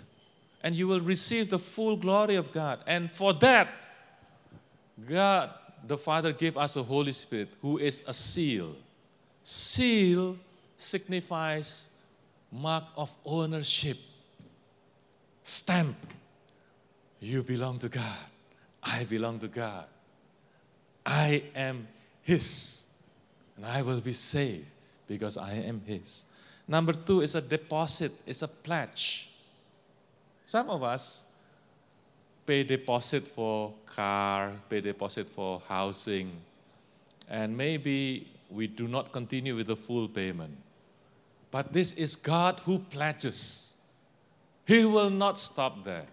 and you will receive the full glory of God. And for that, God the Father gave us a Holy Spirit who is a seal. Seal signifies mark of ownership, stamp. You belong to God. I belong to God. I am His. And I will be saved because I am His. Number two is a deposit. It's a pledge. Some of us pay deposit for car, pay deposit for housing. And maybe we do not continue with the full payment. But this is God who pledges. He will not stop there.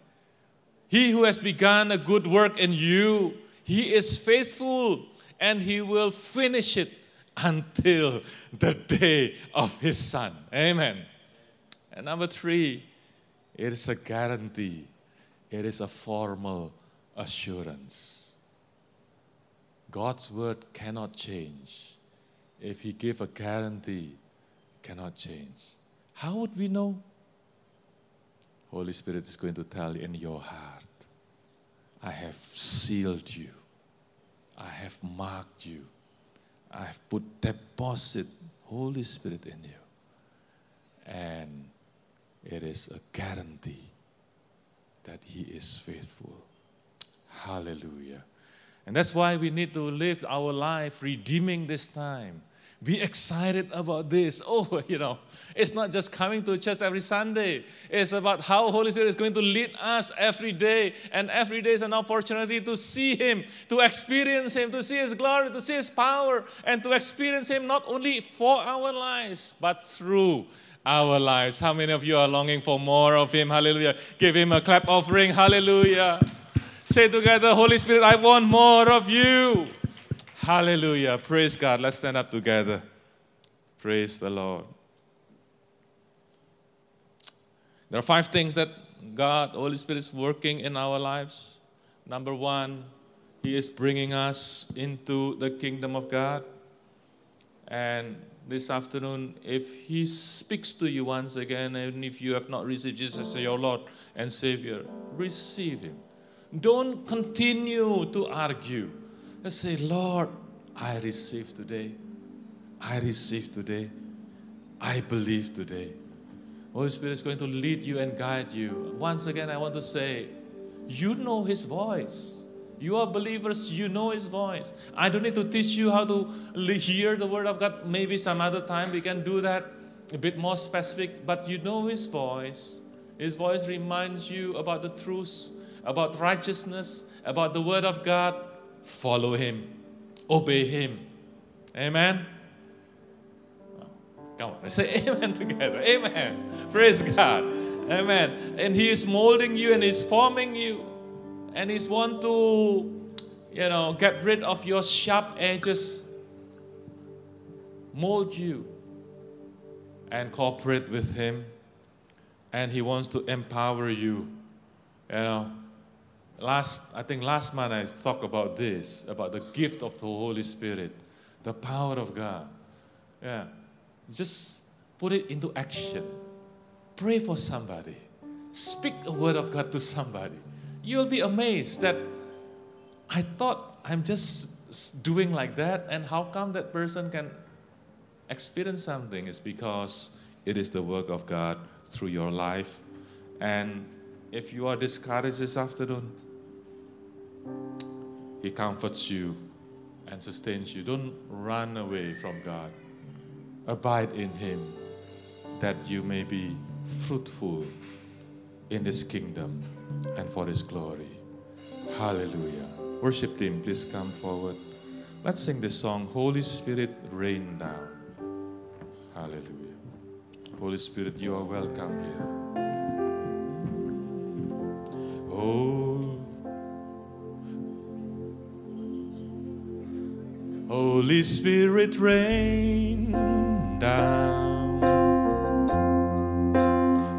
He who has begun a good work in you, He is faithful, and He will finish it until the day of His Son. Amen. And number three, it is a guarantee. It is a formal assurance. God's word cannot change. If He gave a guarantee, it cannot change. How would we know? Holy Spirit is going to tell you in your heart, I have sealed you. I have marked you. I have put deposit, Holy Spirit, in you. and it is a guarantee that He is faithful. Hallelujah. And that's why we need to live our life redeeming this time. Be excited about this. Oh, you know, it's not just coming to church every Sunday. It's about how Holy Spirit is going to lead us every day. And every day is an opportunity to see Him, to experience Him, to see His glory, to see His power, and to experience Him not only for our lives, but through our lives. How many of you are longing for more of Him? Hallelujah. Give Him a clap offering. Hallelujah. Say together, Holy Spirit, I want more of you. Hallelujah. Praise God. Let's stand up together. Praise the Lord. There are five things that God, Holy Spirit, is working in our lives. Number one, He is bringing us into the kingdom of God. And this afternoon, if He speaks to you once again, and if you have not received Jesus as your Lord and Savior, receive Him. Don't continue to argue. Just say, Lord, I receive today. I receive today. I believe today. Holy Spirit is going to lead you and guide you. Once again, I want to say, you know His voice. You are believers, you know His voice. I don't need to teach you how to hear the Word of God. Maybe some other time we can do that a bit more specific. But you know His voice. His voice reminds you about the truth, about righteousness, about the Word of God. Follow Him. Obey Him. Amen? Come on. Let's say amen together. Amen. Praise God. Amen. And He is molding you and He's forming you. And He's want to, you know, get rid of your sharp edges. Mold you. And cooperate with Him. And He wants to empower you. You know. Last, I think last month I talked about this, about the gift of the Holy Spirit, the power of God. Yeah. Just put it into action. Pray for somebody. Speak a word of God to somebody. You'll be amazed that I thought I'm just doing like that, and how come that person can experience something? It's because it is the work of God through your life. And if you are discouraged this afternoon, He comforts you and sustains you. Don't run away from God. Abide in Him that you may be fruitful in His kingdom and for His glory. Hallelujah. Worship team, please come forward. Let's sing this song, Holy Spirit, reign now. Hallelujah. Holy Spirit, you are welcome here. Oh, Holy Spirit, reign down.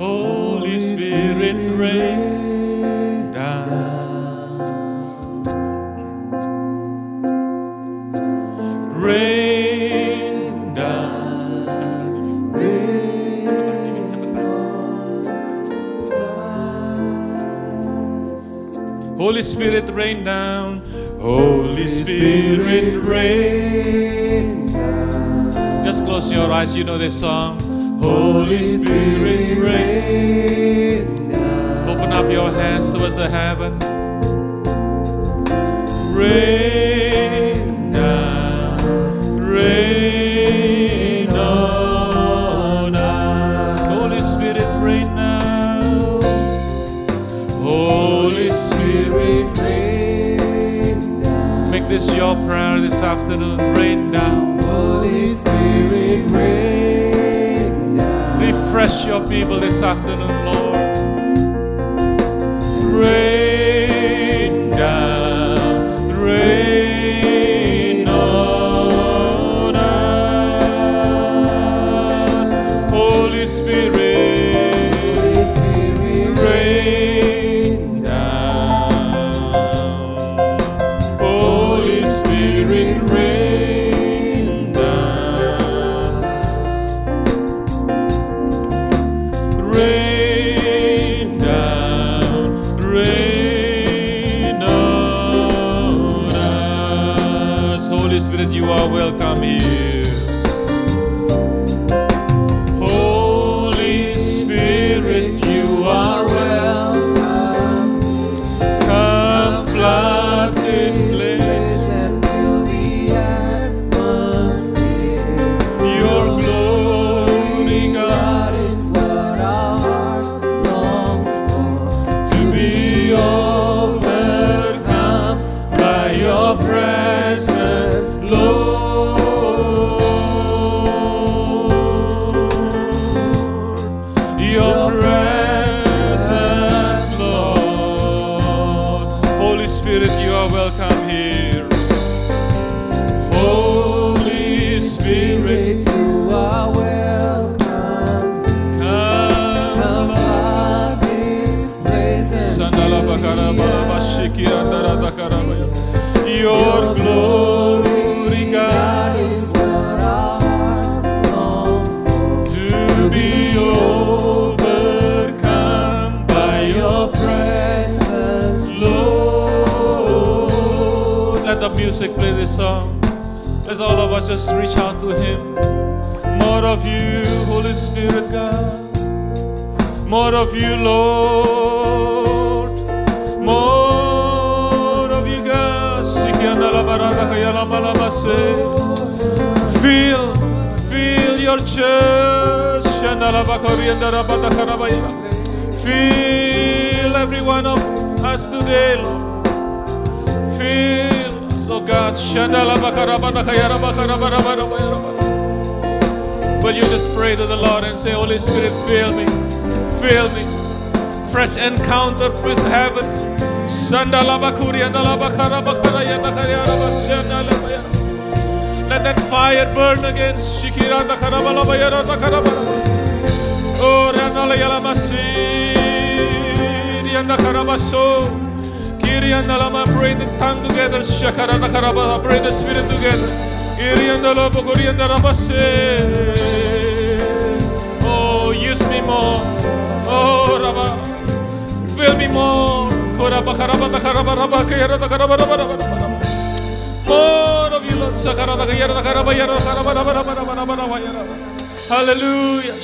Holy Spirit, rain down. Rain down. Rain down. Holy Spirit, rain down. Holy Spirit, rain down. Just close your eyes, you know this song. Holy Spirit, rain down. Open up your hands towards the heaven. Rain down, rain on us. Holy Spirit, rain now. Holy Spirit, rain down. Make this your prayer this afternoon. Rain down. Holy Spirit, rain. Refresh your people this afternoon, Lord. Rain down, rain on us. Holy Spirit, Holy Spirit, rain down. Holy Spirit, rain. Rain down, rain. Your glory, God, is what us to be overcome by your presence, Lord. Let the music play this song. Let's all of us just reach out to Him. More of you, Holy Spirit, God. More of you, Lord. More of you, God. Feel, feel your church. Feel every one of us today, Lord. Feel, so God. Will you just pray to the Lord and say, Holy Spirit, fill me. Fill me, fresh encounter with heaven. Let that fire burn again. Pray the tongue together. Pray the spirit together. Oh, use me more. Oh, Rabba, fill me more. More of you, Lord. Hallelujah.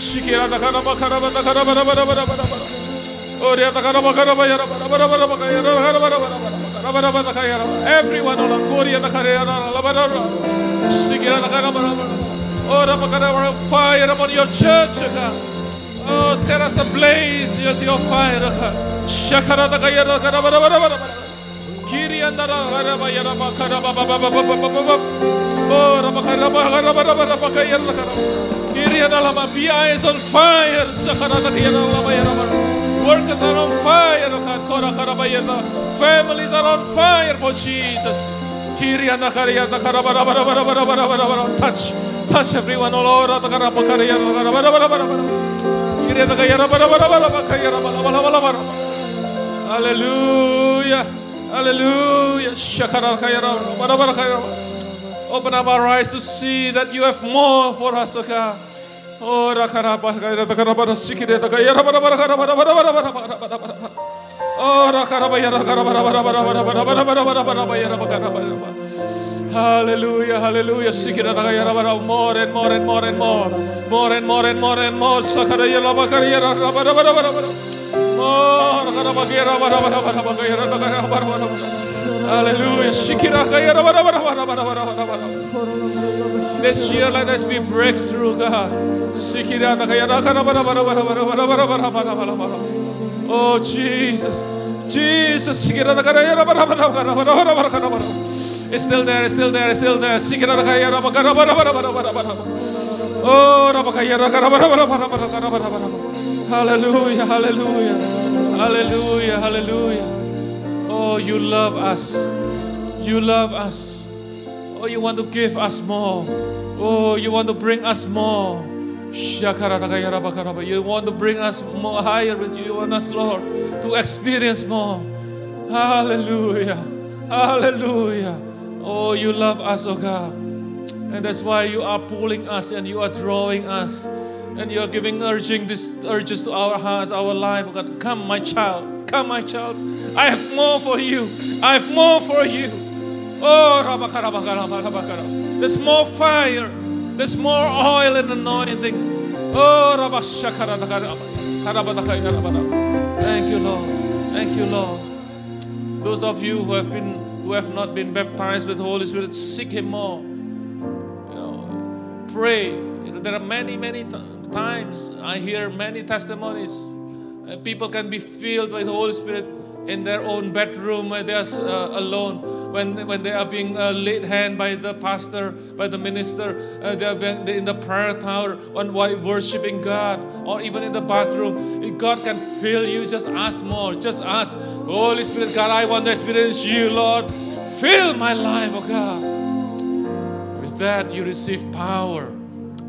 Everyone, Lord. Fire upon your church. Oh, set us ablaze with your fire. Be eyes on fire. Workers are on fire. Families are on fire for Jesus. Touch, touch everyone, oh Lord. Hallelujah, hallelujah. Open up our eyes to see that you have more for us, O God. Hallelujah, hallelujah. More and more and more and more. More and more and more and more. Hallelujah. This year, let us be breakthrough, God. Oh, Jesus. Jesus. It's still there, it's still there, it's still there. Oh, hallelujah, hallelujah, hallelujah, hallelujah. Oh, you love us. You love us. Oh, you want to give us more. Oh, you want to bring us more. You want to bring us more higher with you. You want us, Lord, to experience more. Hallelujah, hallelujah. Oh, you love us, oh God. And that's why you are pulling us and you are drawing us. And you are giving urging these urges to our hearts, our life. Oh God, come, my child. Come, my child. I have more for you. I have more for you. Oh, Rabakara. There's more fire. There's more oil and anointing. Oh, Rabashakara. Thank you, Lord. Thank you, Lord. Those of you who have been who have not been baptized with the Holy Spirit, seek Him more. You know, pray. You know, there are many, many t- times I hear many testimonies. Uh, people can be filled by the Holy Spirit in their own bedroom when they are uh, alone, when when they are being uh, laid hand by the pastor, by the minister. Uh, they are being, in the prayer tower, on while worshiping God, or even in the bathroom. If God can fill you, just ask more. Just ask. Holy Spirit, God, I want to experience you, Lord. Fill my life, oh God. With that, you receive power.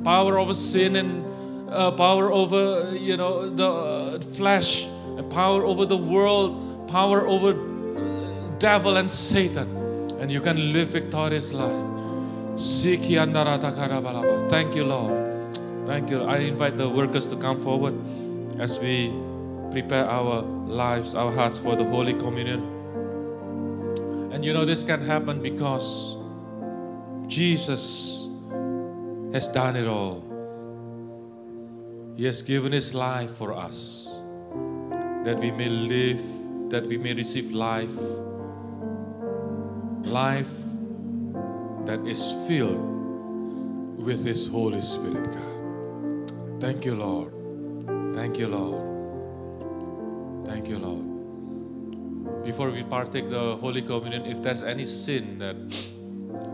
Power over sin and uh, power over, you know, the flesh. And power over the world. power over devil and Satan, and you can live victorious life. Thank you, Lord. Thank you. I invite the workers to come forward as we prepare our lives, our hearts for the Holy Communion. And you know, this can happen because Jesus has done it all. He has given His life for us, that we may live, that we may receive life. Life that is filled with His Holy Spirit, God. Thank you, Lord. Thank you, Lord. Thank you, Lord. Before we partake the Holy Communion, if there's any sin that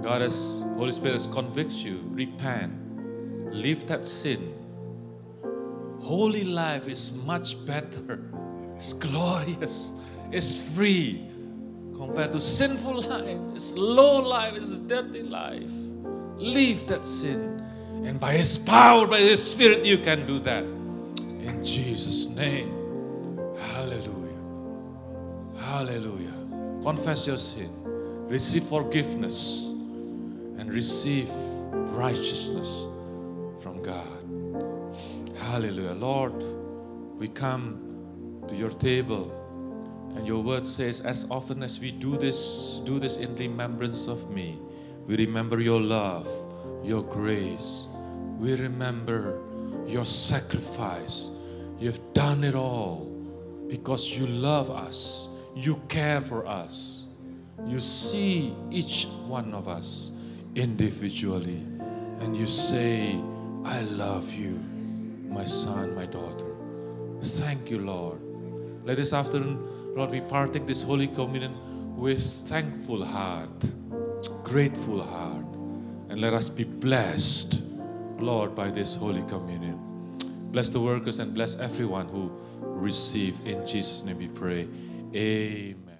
God has, Holy Spirit has convicted you, repent. Leave that sin. Holy life is much better. It's glorious. It's free. Compared to sinful life, it's low life, it's a dirty life. Leave that sin. And by His power, by His Spirit, you can do that. In Jesus' name. Hallelujah. Hallelujah. Confess your sin. Receive forgiveness. And receive righteousness from God. Hallelujah. Lord, we come to Your table. And Your word says, as often as we do this, do this in remembrance of me. We remember Your love, Your grace. We remember Your sacrifice. You've done it all because You love us. You care for us. You see each one of us individually. And You say, I love you, my son, my daughter. Thank you, Lord. Let this afternoon, Lord, we partake this Holy Communion with thankful heart, grateful heart, and let us be blessed, Lord, by this Holy Communion. Bless the workers and bless everyone who receive. In Jesus' name we pray. Amen.